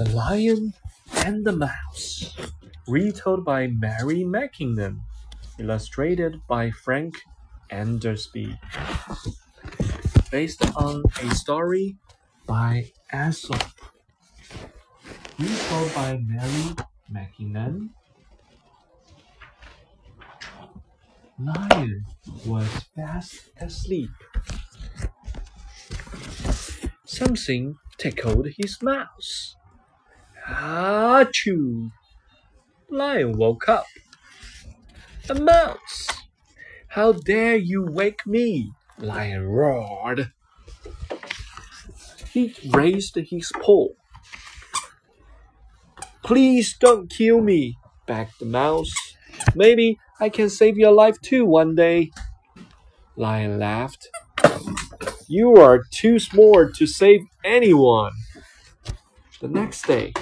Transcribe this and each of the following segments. The Lion and the Mouse, retold by Mary Mackinnon, illustrated by Frank Andersby, based on a story by Aesop, retold by Mary Mackinnon. Lion was fast asleep. Something tickled his mouse. Achoo! Lion woke up. A mouse! How dare you wake me? Lion roared. He raised his paw. Please don't kill me, begged the mouse. Maybe I can save your life too one day. Lion laughed. You are too small to save anyone. The next day,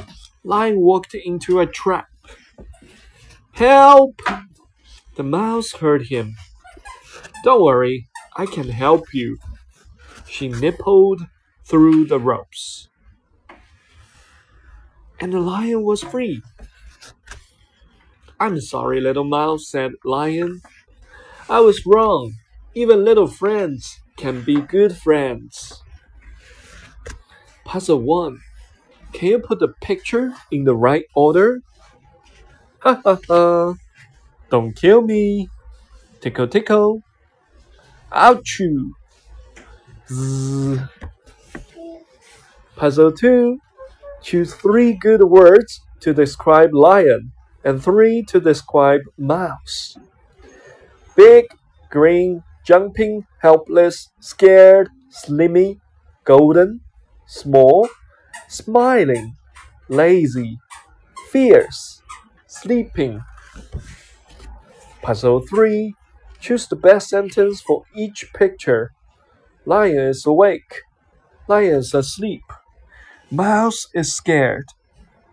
Lion walked into a trap. Help! The mouse heard him. Don't worry, I can help you. She nibbled through the ropes. And the lion was free. I'm sorry, little mouse, said Lion. I was wrong. Even little friends can be good friends. Puzzle 1. Can you put the picture in the right order? Ha ha ha. Don't kill me. Tickle, tickle. Ouchie. Zzz. Puzzle 2. Choose 3 good words to describe lion and 3 to describe mouse. Big, green, jumping, helpless, scared, slimy, golden, small, smiling, lazy, fierce, sleeping. Puzzle 3. Choose the best sentence for each picture. Lion is awake. Lion is asleep. Mouse is scared.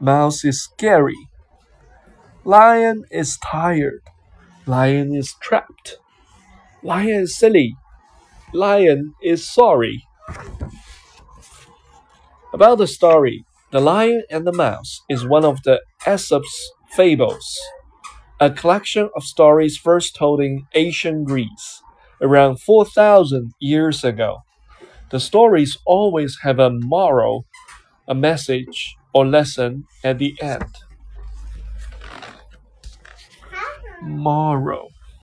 Mouse is scary.Lion is tired. Lion is trapped. Lion is silly. Lion is sorry. About the story, The Lion and the Mouse is one of the Aesop's fables, a collection of stories first told in ancient Greece, around 4,000 years ago. The stories always have a moral, a message, or lesson at the end.Moral.